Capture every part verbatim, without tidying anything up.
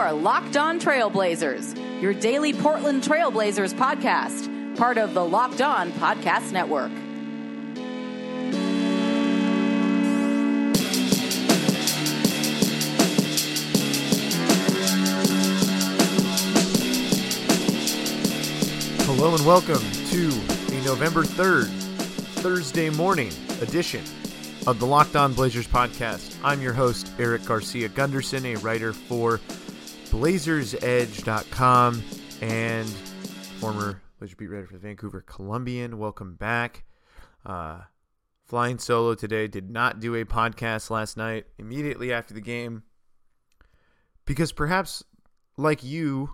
Are Locked On Trailblazers, your daily Portland Trailblazers podcast, part of the Locked On Podcast Network. Hello and welcome to the November third, Thursday morning edition of the Locked On Blazers podcast. I'm your host, Eric Garcia Gunderson, a writer for Blazers Edge dot com and former Blazers beat writer for the Vancouver Columbian. Welcome back. Uh, flying solo today. Did not do a podcast last night immediately after the game because perhaps, like you,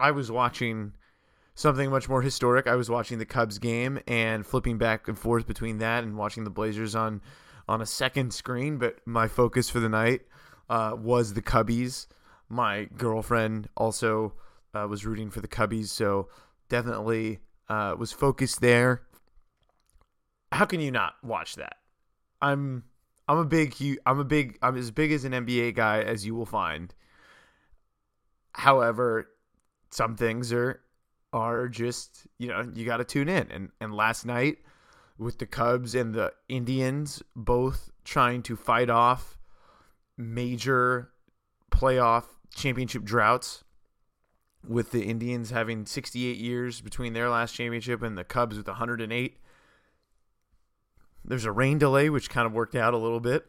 I was watching something much more historic. I was watching the Cubs game and flipping back and forth between that and watching the Blazers on, on a second screen. But my focus for the night uh, was the Cubbies. My girlfriend also uh, was rooting for the Cubbies, so definitely uh, was focused there. How can you not watch that? I'm I'm a big I'm a big I'm as big as an N B A guy as you will find. However, some things are are just, you know, you got to tune in. And and last night with the Cubs and the Indians both trying to fight off major playoff championship droughts, with the Indians having sixty-eight years between their last championship and the Cubs with one hundred eight. There's a rain delay, which kind of worked out a little bit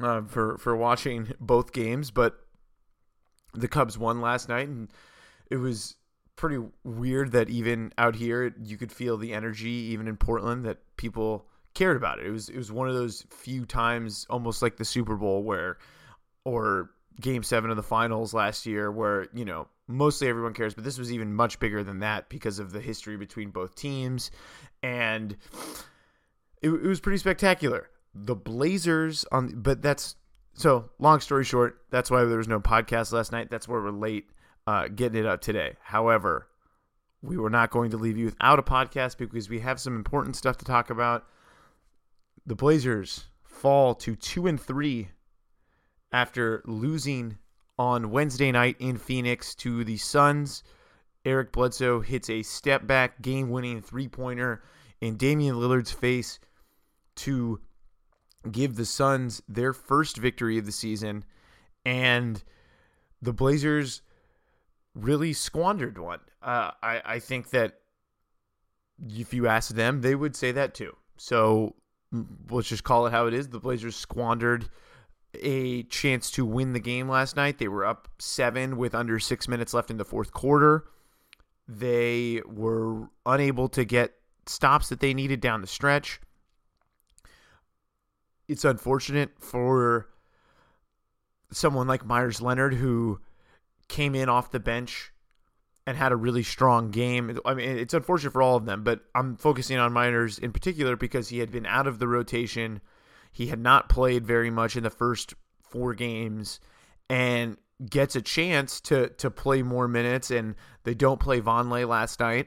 uh, for, for watching both games, but the Cubs won last night, and it was pretty weird that even out here, you could feel the energy, even in Portland, that people cared about it. It was, it was one of those few times, almost like the Super Bowl where, or Game seven of the finals last year, where, you know, mostly everyone cares, but this was even much bigger than that because of the history between both teams, and it, it was pretty spectacular. The Blazers on, but that's, so long story short, that's why there was no podcast last night. That's why we're late uh, getting it up today. However, we were not going to leave you without a podcast because we have some important stuff to talk about. The Blazers fall to two and three after losing on Wednesday night in Phoenix to the Suns. Eric Bledsoe hits a step-back, game-winning three-pointer in Damian Lillard's face to give the Suns their first victory of the season, and the Blazers really squandered one. Uh, I, I think that if you asked them, they would say that too. So let's just call it how it is. The Blazers squandered a chance to win the game last night. They were up seven with under six minutes left in the fourth quarter. They were unable to get stops that they needed down the stretch. It's unfortunate for someone like Myers Leonard, who came in off the bench and had a really strong game. I mean, it's unfortunate for all of them, but I'm focusing on Myers in particular because he had been out of the rotation. He had not played very much in the first four games and gets a chance to to play more minutes, and they don't play Vonleh last night.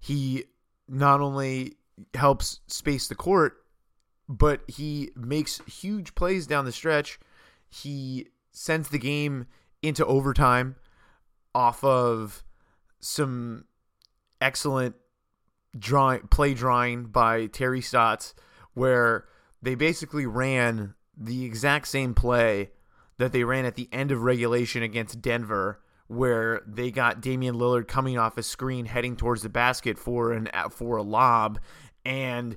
He not only helps space the court, but he makes huge plays down the stretch. He sends the game into overtime off of some excellent drawing, play drawing by Terry Stotts, where they basically ran the exact same play that they ran at the end of regulation against Denver, where they got Damian Lillard coming off a screen, heading towards the basket for an for a lob, and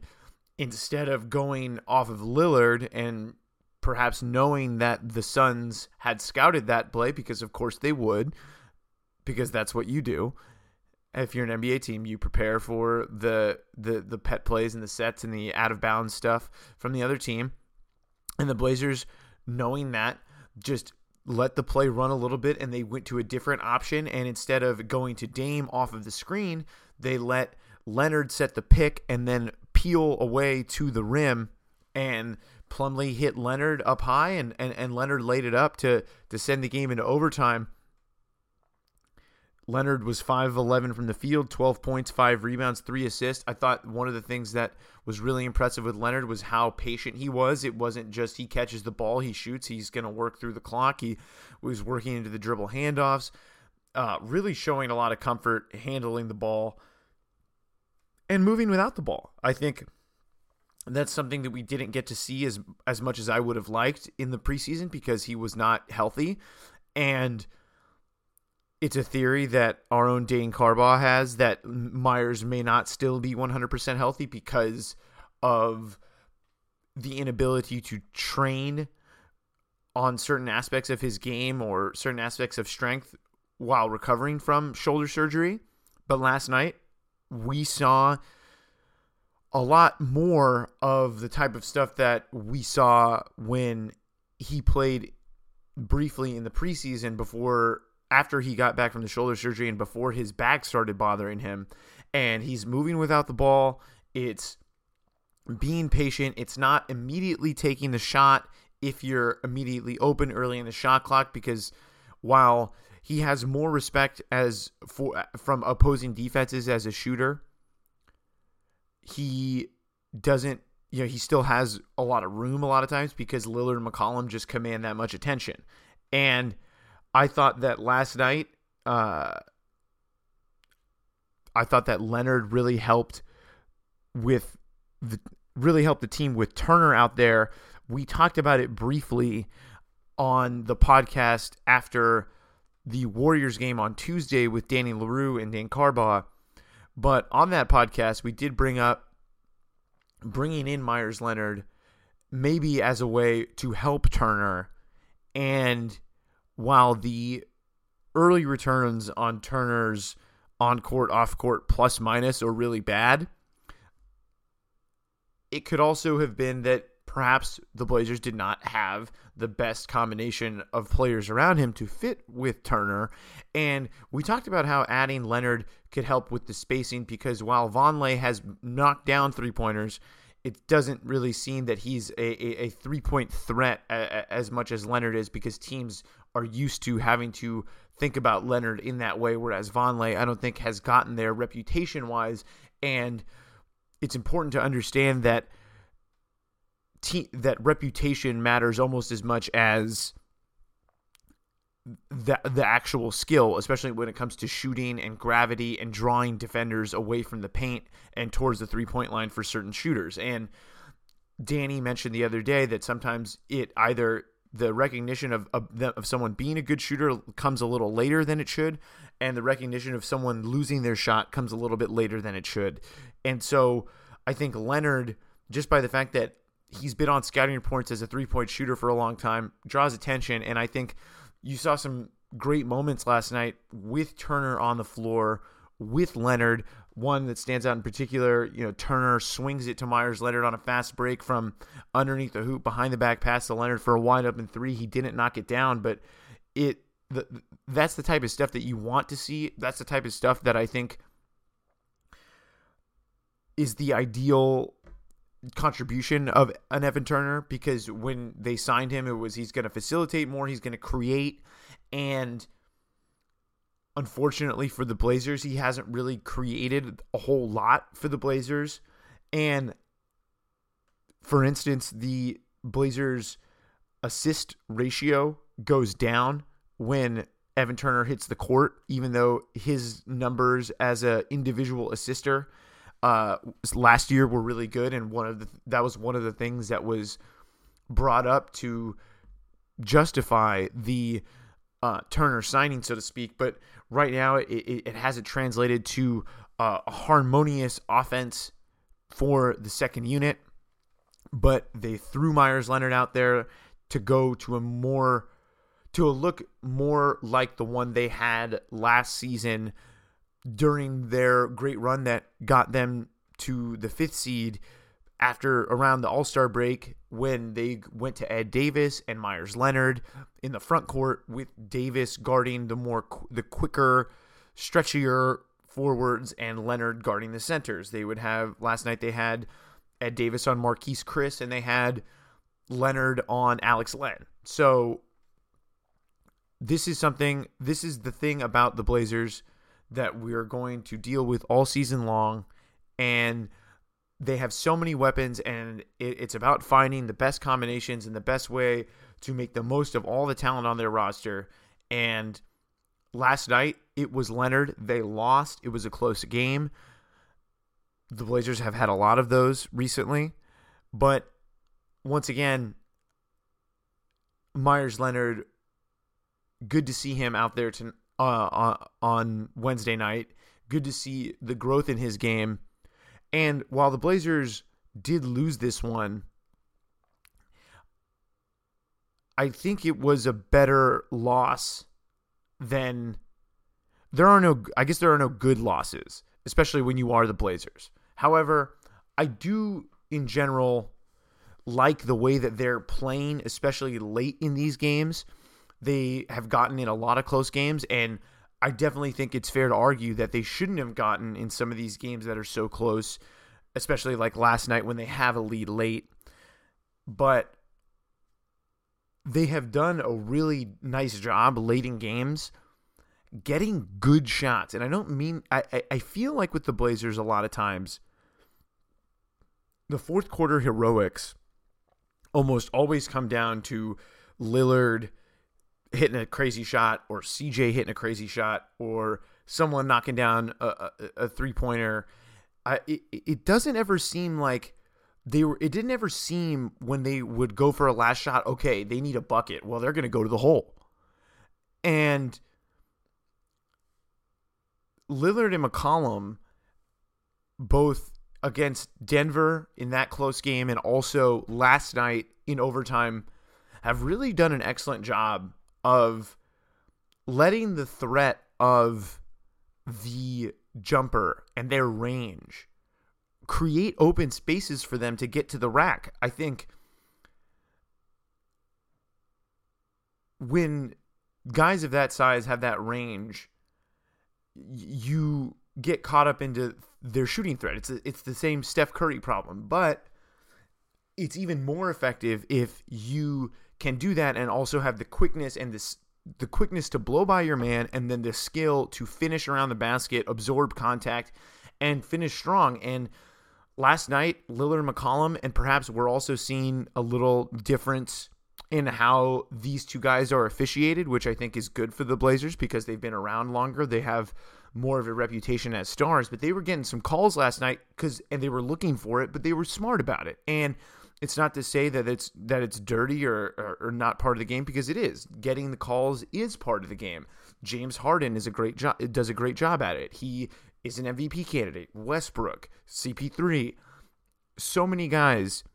instead of going off of Lillard and perhaps knowing that the Suns had scouted that play, because of course they would, because that's what you do, if you're an N B A team, you prepare for the the the pet plays and the sets and the out of bounds stuff from the other team. And the Blazers, knowing that, just let the play run a little bit, and they went to a different option. And instead of going to Dame off of the screen, they let Leonard set the pick and then peel away to the rim, and Plumlee hit Leonard up high, and, and, and Leonard laid it up to, to send the game into overtime. Leonard was five of eleven from the field, twelve points, five rebounds, three assists. I thought one of the things that was really impressive with Leonard was how patient he was. It wasn't just he catches the ball, he shoots, he's going to work through the clock. He was working into the dribble handoffs, uh, really showing a lot of comfort handling the ball and moving without the ball. I think that's something that we didn't get to see as as much as I would have liked in the preseason because he was not healthy. And it's a theory that our own Dane Carbaugh has that Myers may not still be one hundred percent healthy because of the inability to train on certain aspects of his game or certain aspects of strength while recovering from shoulder surgery. But last night, we saw a lot more of the type of stuff that we saw when he played briefly in the preseason before after he got back from the shoulder surgery and before his back started bothering him. And he's moving without the ball. It's being patient. It's not immediately taking the shot if you're immediately open early in the shot clock, because while he has more respect as for from opposing defenses as a shooter, he doesn't, you know, he still has a lot of room a lot of times because Lillard and McCollum just command that much attention. And I thought that last night, uh, I thought that Leonard really helped with the, really helped the team with Turner out there. We talked about it briefly on the podcast after the Warriors game on Tuesday with Danny LaRue and Dane Carbaugh. But on that podcast, we did bring up bringing in Myers Leonard maybe as a way to help Turner. And while the early returns on Turner's on-court, off-court plus-minus are really bad, it could also have been that perhaps the Blazers did not have the best combination of players around him to fit with Turner. And we talked about how adding Leonard could help with the spacing because while Vonleh has knocked down three-pointers, it doesn't really seem that he's a, a, a three-point threat a, a, as much as Leonard is because teams are used to having to think about Leonard in that way, whereas Vonleh, I don't think, has gotten there reputation-wise. And it's important to understand that te- that reputation matters almost as much as the, the actual skill, especially when it comes to shooting and gravity and drawing defenders away from the paint and towards the three-point line for certain shooters. And Danny mentioned the other day that sometimes it either – the recognition of, of of someone being a good shooter comes a little later than it should, and the recognition of someone losing their shot comes a little bit later than it should. And so I think Leonard, just by the fact that he's been on scouting reports as a three-point shooter for a long time, draws attention, and I think you saw some great moments last night with Turner on the floor, with Leonard. One that stands out in particular, you know, Turner swings it to Myers Leonard on a fast break from underneath the hoop, behind the back pass to Leonard for a wide open three. He didn't knock it down, but it the, that's the type of stuff that you want to see. That's the type of stuff that I think is the ideal contribution of an Evan Turner, because when they signed him, it was he's going to facilitate more, he's going to create, and unfortunately for the Blazers, he hasn't really created a whole lot for the Blazers. And for instance, the Blazers assist ratio goes down when Evan Turner hits the court, even though his numbers as an individual assister uh, last year were really good. And one of the, that was one of the things that was brought up to justify the Uh, Turner signing, so to speak, but right now it, it, it hasn't translated to uh, a harmonious offense for the second unit. But they threw Myers Leonard out there to go to a more to a look more like the one they had last season during their great run that got them to the fifth seed after around the All-Star break, when they went to Ed Davis and Myers Leonard in the front court, with Davis guarding the more the quicker, stretchier forwards and Leonard guarding the centers. They would have last night they had Ed Davis on Marquese Chriss and they had Leonard on Alex Len. So this is something this is the thing about the Blazers that we're going to deal with all season long, and they have so many weapons, and it, it's about finding the best combinations and the best way to make the most of all the talent on their roster. And last night it was Leonard. They lost. It was a close game. The Blazers have had a lot of those recently, but once again, Myers Leonard, good to see him out there to, uh, on Wednesday night. Good to see the growth in his game. And while the Blazers did lose this one, I think it was a better loss than there are no, I guess there are no good losses, especially when you are the Blazers. However, I do in general like the way that they're playing, especially late in these games. They have gotten in a lot of close games, and I definitely think it's fair to argue that they shouldn't have gotten in some of these games that are so close, especially like last night when they have a lead late. But they have done a really nice job late in games getting good shots. And I don't mean I, – I, I feel like with the Blazers a lot of times, the fourth quarter heroics almost always come down to Lillard – hitting a crazy shot, or C J hitting a crazy shot, or someone knocking down a, a, a three-pointer. I, it, it doesn't ever seem like they were, it didn't ever seem when they would go for a last shot, okay, they need a bucket. Well, they're going to go to the hole. And Lillard and McCollum, both against Denver in that close game and also last night in overtime, have really done an excellent job of letting the threat of the jumper and their range create open spaces for them to get to the rack. I think when guys of that size have that range, you get caught up into their shooting threat. It's a, it's the same Steph Curry problem, but it's even more effective if you can do that and also have the quickness and this the quickness to blow by your man, and then the skill to finish around the basket, absorb contact, and finish strong. And last night, Lillard, McCollum, and perhaps we're also seeing a little difference in how these two guys are officiated, which I think is good for the Blazers because they've been around longer. They have more of a reputation as stars, but they were getting some calls last night because and they were looking for it, but they were smart about it. And it's not to say that it's that it's dirty or, or, or not part of the game, because it is. Getting the calls is part of the game. James Harden is a great job does a great job at it. He is an M V P candidate. Westbrook, C P three, so many guys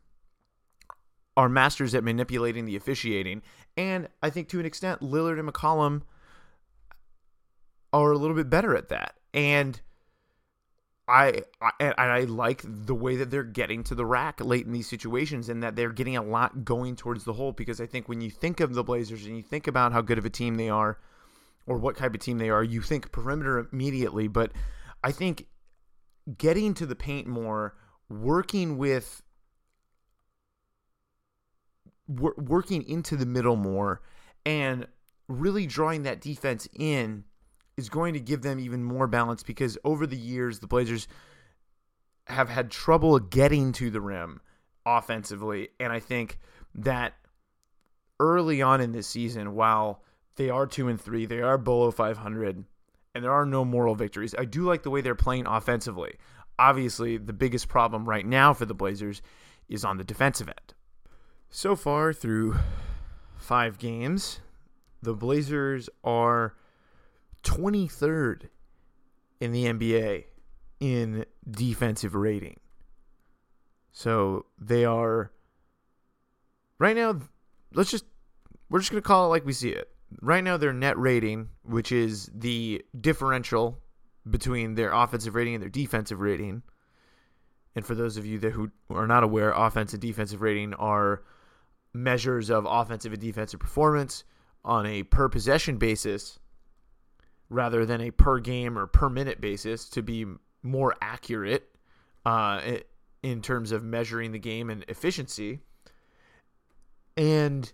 are masters at manipulating the officiating, and I think to an extent Lillard and McCollum are a little bit better at that. And I, I and I like the way that they're getting to the rack late in these situations, and that they're getting a lot going towards the hole, because I think when you think of the Blazers and you think about how good of a team they are or what type of team they are, you think perimeter immediately. But I think getting to the paint more, working with wor- working into the middle more, and really drawing that defense in is going to give them even more balance, because over the years, the Blazers have had trouble getting to the rim offensively. And I think that early on in this season, while they are two and three, they are below five hundred, and there are no moral victories, I do like the way they're playing offensively. Obviously, the biggest problem right now for the Blazers is on the defensive end. So far through five games, the Blazers are twenty-third in the N B A in defensive rating. So they are right now, let's just, we're just going to call it like we see it. Right now, their net rating, which is the differential between their offensive rating and their defensive rating. And for those of you that who are not aware, offense and defensive rating are measures of offensive and defensive performance on a per possession basis rather than a per game or per minute basis, to be more accurate uh, in terms of measuring the game and efficiency. And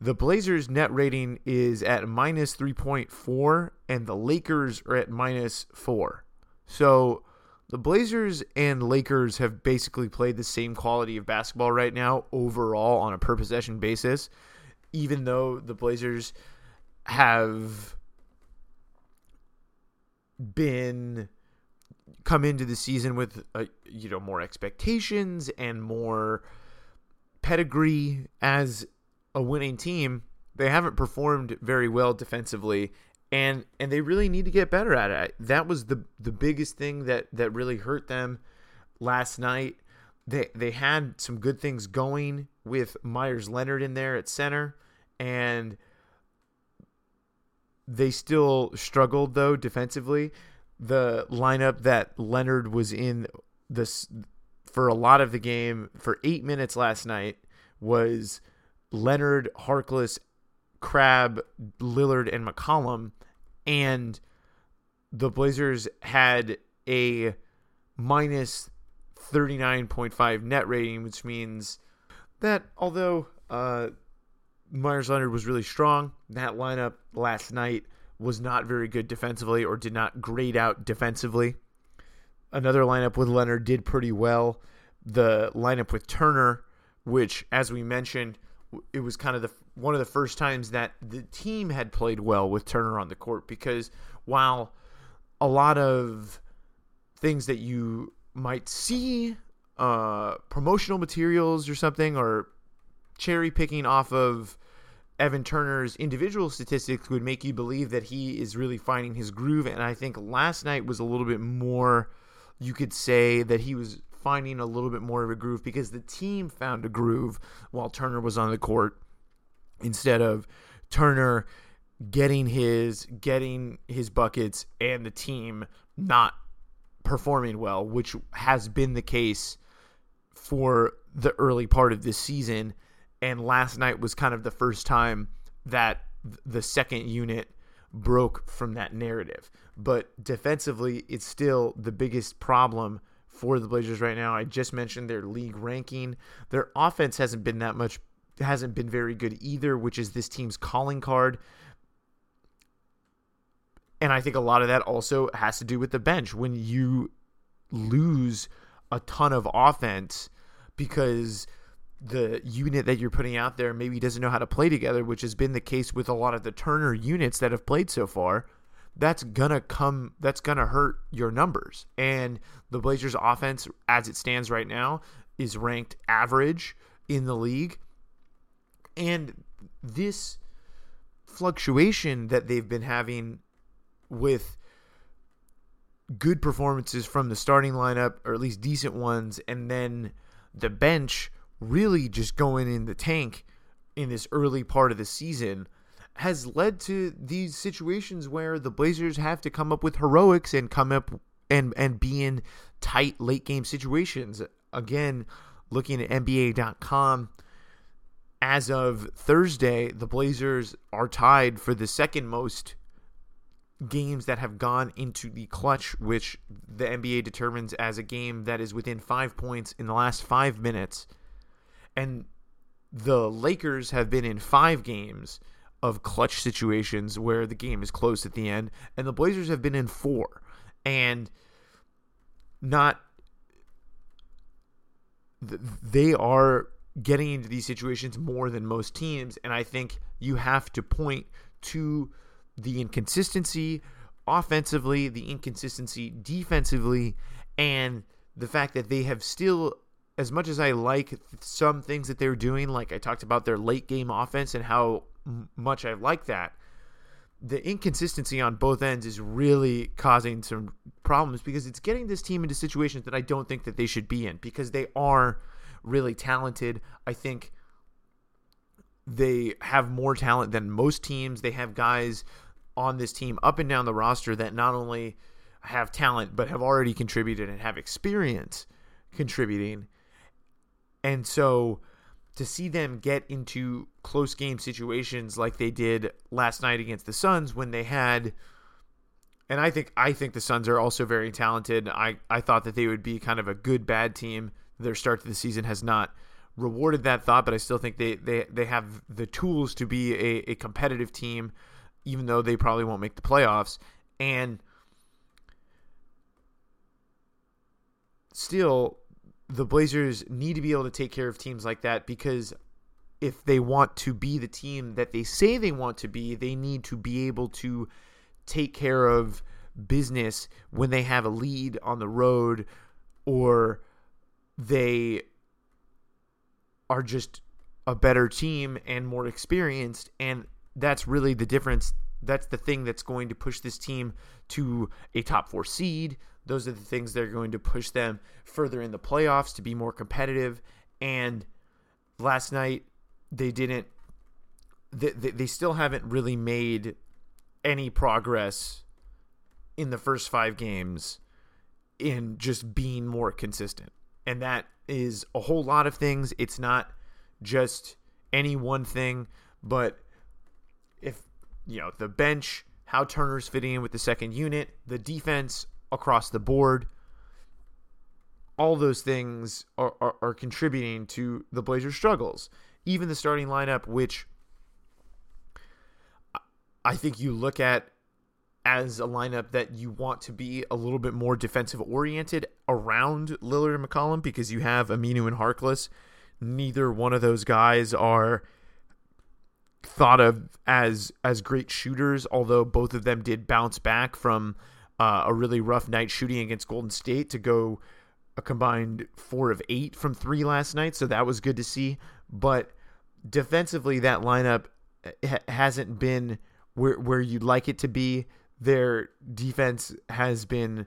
the Blazers' net rating is at minus three point four, and the Lakers are at minus four. So the Blazers and Lakers have basically played the same quality of basketball right now overall on a per-possession basis, even though the Blazers have been come into the season with uh, you know more expectations and more pedigree as a winning team. They haven't performed very well defensively, and and they really need to get better at it. That was the the biggest thing that that really hurt them last night. They they had some good things going with Myers Leonard in there at center, and they still struggled though defensively. The lineup that Leonard was in this for a lot of the game for eight minutes last night was Leonard, Harkless, Crab, Lillard, and McCollum, and the Blazers had a minus thirty-nine point five net rating, which means that although uh, Myers Leonard was really strong, that lineup last night was not very good defensively, or did not grade out defensively. Another lineup with Leonard did pretty well. The lineup with Turner, which, as we mentioned, it was kind of the one of the first times that the team had played well with Turner on the court, because while a lot of things that you might see, uh, promotional materials or something, or cherry picking off of Evan Turner's individual statistics would make you believe that he is really finding his groove. And I think last night was a little bit more, you could say that he was finding a little bit more of a groove, because the team found a groove while Turner was on the court, instead of Turner getting his getting his buckets and the team not performing well, which has been the case for the early part of this season. And last night was kind of the first time that the second unit broke from that narrative. But defensively, it's still the biggest problem for the Blazers right now. I just mentioned their league ranking. Their offense hasn't been that much, hasn't been very good either, which is this team's calling card. And I think a lot of that also has to do with the bench. When you lose a ton of offense because the unit that you're putting out there maybe doesn't know how to play together, which has been the case with a lot of the Turner units that have played so far, that's gonna come that's gonna hurt your numbers. And the Blazers offense as it stands right now is ranked average in the league, and this fluctuation that they've been having with good performances from the starting lineup, or at least decent ones, and then the bench really just going in the tank in this early part of the season, has led to these situations where the Blazers have to come up with heroics and come up and, and be in tight late game situations. Again, looking at N B A dot com, as of Thursday, the Blazers are tied for the second most games that have gone into the clutch, which the N B A determines as a game that is within five points in the last five minutes. And the Lakers have been in five games of clutch situations where the game is close at the end, and the Blazers have been in four. And not they are getting into these situations more than most teams, and I think you have to point to the inconsistency offensively, the inconsistency defensively, and the fact that they have still, as much as I like some things that they're doing, like I talked about their late game offense and how much I like that, the inconsistency on both ends is really causing some problems, because it's getting this team into situations that I don't think that they should be in, because they are really talented. I think they have more talent than most teams. They have guys on this team up and down the roster that not only have talent but have already contributed and have experience contributing. And so to see them get into close game situations like they did last night against the Suns when they had, and I think I think the Suns are also very talented. I, I thought that they would be kind of a good, bad team. Their start to the season has not rewarded that thought, but I still think they, they, they have the tools to be a, a competitive team, even though they probably won't make the playoffs. And still, the Blazers need to be able to take care of teams like that, because if they want to be the team that they say they want to be, they need to be able to take care of business when they have a lead on the road, or they are just a better team and more experienced. And that's really the difference. That's the thing that's going to push this team to a top four seed. Those are the things that are going to push them further in the playoffs to be more competitive. And last night, they didn't, they, they still haven't really made any progress in the first five games in just being more consistent. And that is a whole lot of things. It's not just any one thing, but if, you know, the bench, how Turner's fitting in with the second unit, the defense across the board, all those things are, are, are contributing to the Blazers' struggles. Even the starting lineup, which I think you look at as a lineup that you want to be a little bit more defensive-oriented around Lillard and McCollum, because you have Aminu and Harkless. Neither one of those guys are thought of as as great shooters, although both of them did bounce back from uh, a really rough night shooting against Golden State to go a combined four of eight from three last night, so that was good to see. But defensively, that lineup ha- hasn't been where where you'd like it to be. Their defense has been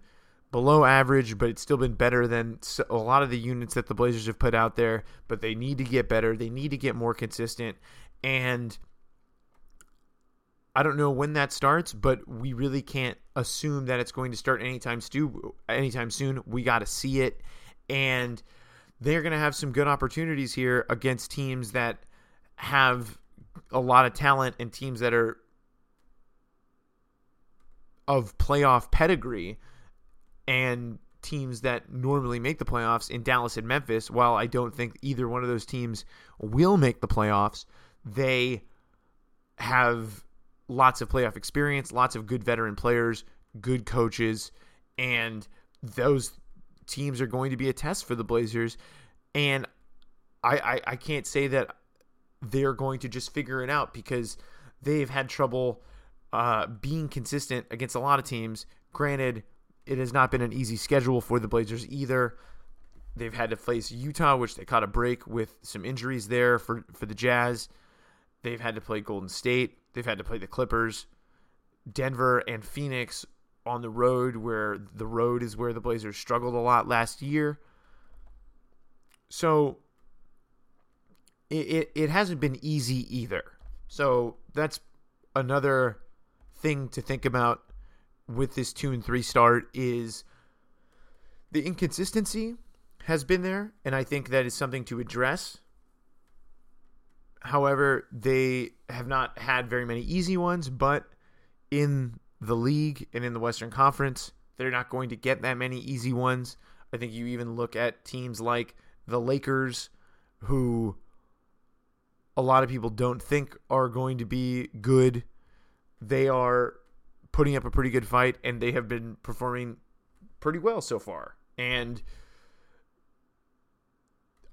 below average, but it's still been better than a lot of the units that the Blazers have put out there, but they need to get better. They need to get more consistent. And I don't know when that starts, but we really can't assume that it's going to start anytime stu- anytime soon. We got to see it. And they're going to have some good opportunities here against teams that have a lot of talent and teams that are of playoff pedigree and teams that normally make the playoffs in Dallas and Memphis. While I don't think either one of those teams will make the playoffs, they have lots of playoff experience, lots of good veteran players, good coaches, and those teams are going to be a test for the Blazers. And I, I, I can't say that they're going to just figure it out, because they've had trouble uh, being consistent against a lot of teams. Granted, it has not been an easy schedule for the Blazers either. They've had to face Utah, which they caught a break with some injuries there for, for the Jazz. They've had to play Golden State. They've had to play the Clippers, Denver, and Phoenix on the road, where the road is where the Blazers struggled a lot last year. So it, it, it hasn't been easy either. So that's another thing to think about with this two and three start, is the inconsistency has been there, and I think that is something to address. However, they have not had very many easy ones, but in the league and in the Western Conference, they're not going to get that many easy ones. I think you even look at teams like the Lakers, who a lot of people don't think are going to be good. They are putting up a pretty good fight, and they have been performing pretty well so far. And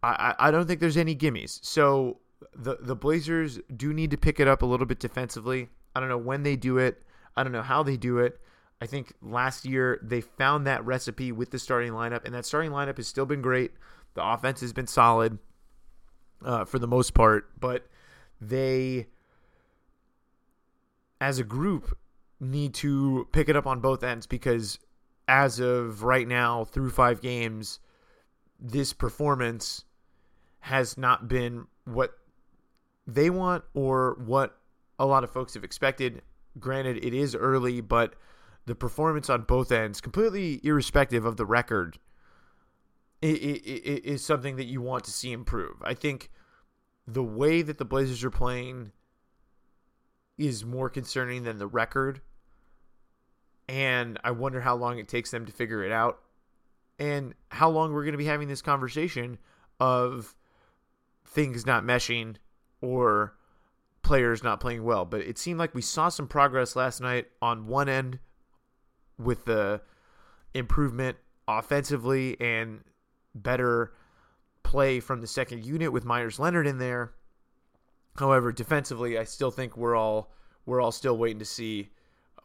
I, I don't think there's any gimmies. So the, the Blazers do need to pick it up a little bit defensively. I don't know when they do it. I don't know how they do it. I think last year they found that recipe with the starting lineup, and that starting lineup has still been great. The offense has been solid uh, for the most part, but they, as a group, need to pick it up on both ends, because as of right now, through five games, this performance has not been what they want or what a lot of folks have expected. Granted, it is early, but the performance on both ends, completely irrespective of the record, it, it, it is something that you want to see improve. I think the way that the Blazers are playing is more concerning than the record, and I wonder how long it takes them to figure it out, and how long we're going to be having this conversation of things not meshing or players not playing well. But it seemed like we saw some progress last night on one end with the improvement offensively and better play from the second unit with Myers Leonard in there. However, defensively, I still think we're all we're all still waiting to see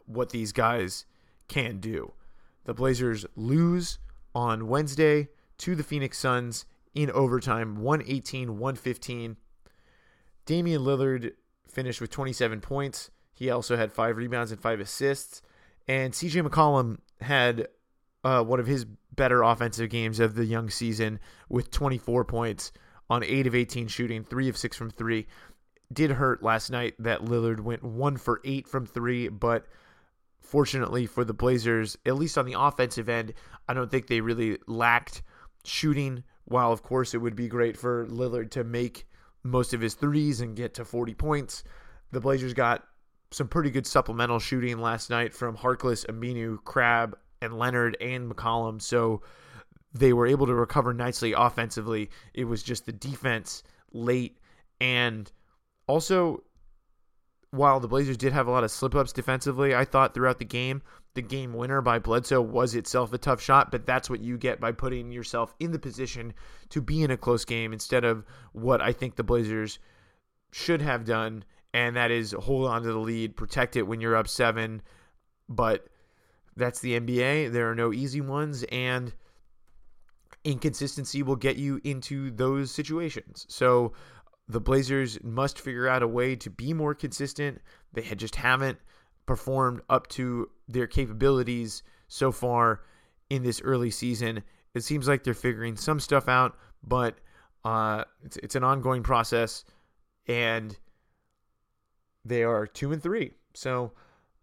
what these guys can do. The Blazers lose on Wednesday to the Phoenix Suns in overtime, one eighteen to one fifteen. Damian Lillard finished with twenty-seven points. He also had five rebounds and five assists. And C J McCollum had uh, one of his better offensive games of the young season with twenty-four points on eight of eighteen shooting, three of six from three. Did hurt last night that Lillard went one for eight from three, but fortunately for the Blazers, at least on the offensive end, I don't think they really lacked shooting. While, of course, it would be great for Lillard to make most of his threes and get to forty points, the Blazers got some pretty good supplemental shooting last night from Harkless, Aminu, Crab, and Leonard, and McCollum, so they were able to recover nicely offensively. It was just the defense late, and also, while the Blazers did have a lot of slip-ups defensively, I thought throughout the game, the game winner by Bledsoe was itself a tough shot, but that's what you get by putting yourself in the position to be in a close game instead of what I think the Blazers should have done, and that is hold on to the lead, protect it when you're up seven, but that's the N B A. There are no easy ones, and inconsistency will get you into those situations. So the Blazers must figure out a way to be more consistent. They had just haven't performed up to their capabilities so far in this early season. It seems like they're figuring some stuff out, but uh, it's, it's an ongoing process, and they are two and three. So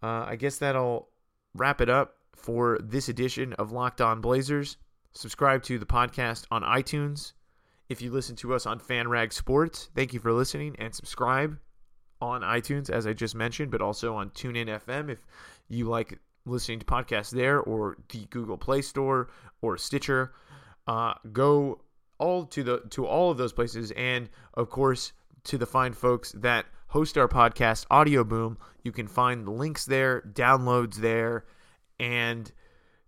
uh, I guess that'll wrap it up for this edition of Locked On Blazers. Subscribe to the podcast on iTunes. If you listen to us on Fan Rag Sports, thank you for listening, and subscribe on iTunes, as I just mentioned, but also on TuneIn F M if you like listening to podcasts there, or the Google Play Store or Stitcher. Uh, go all to the to all of those places, and of course to the fine folks that host our podcast, Audio Boom. You can find the links there, downloads there, and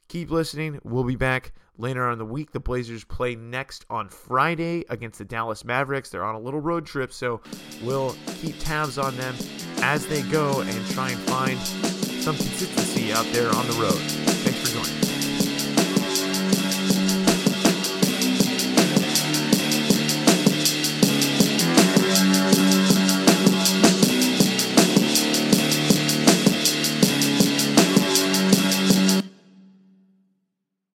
keep listening. We'll be back later on in the week. The Blazers play next on Friday against the Dallas Mavericks. They're on a little road trip, so we'll keep tabs on them as they go and try and find some consistency out there on the road. Thanks for joining us.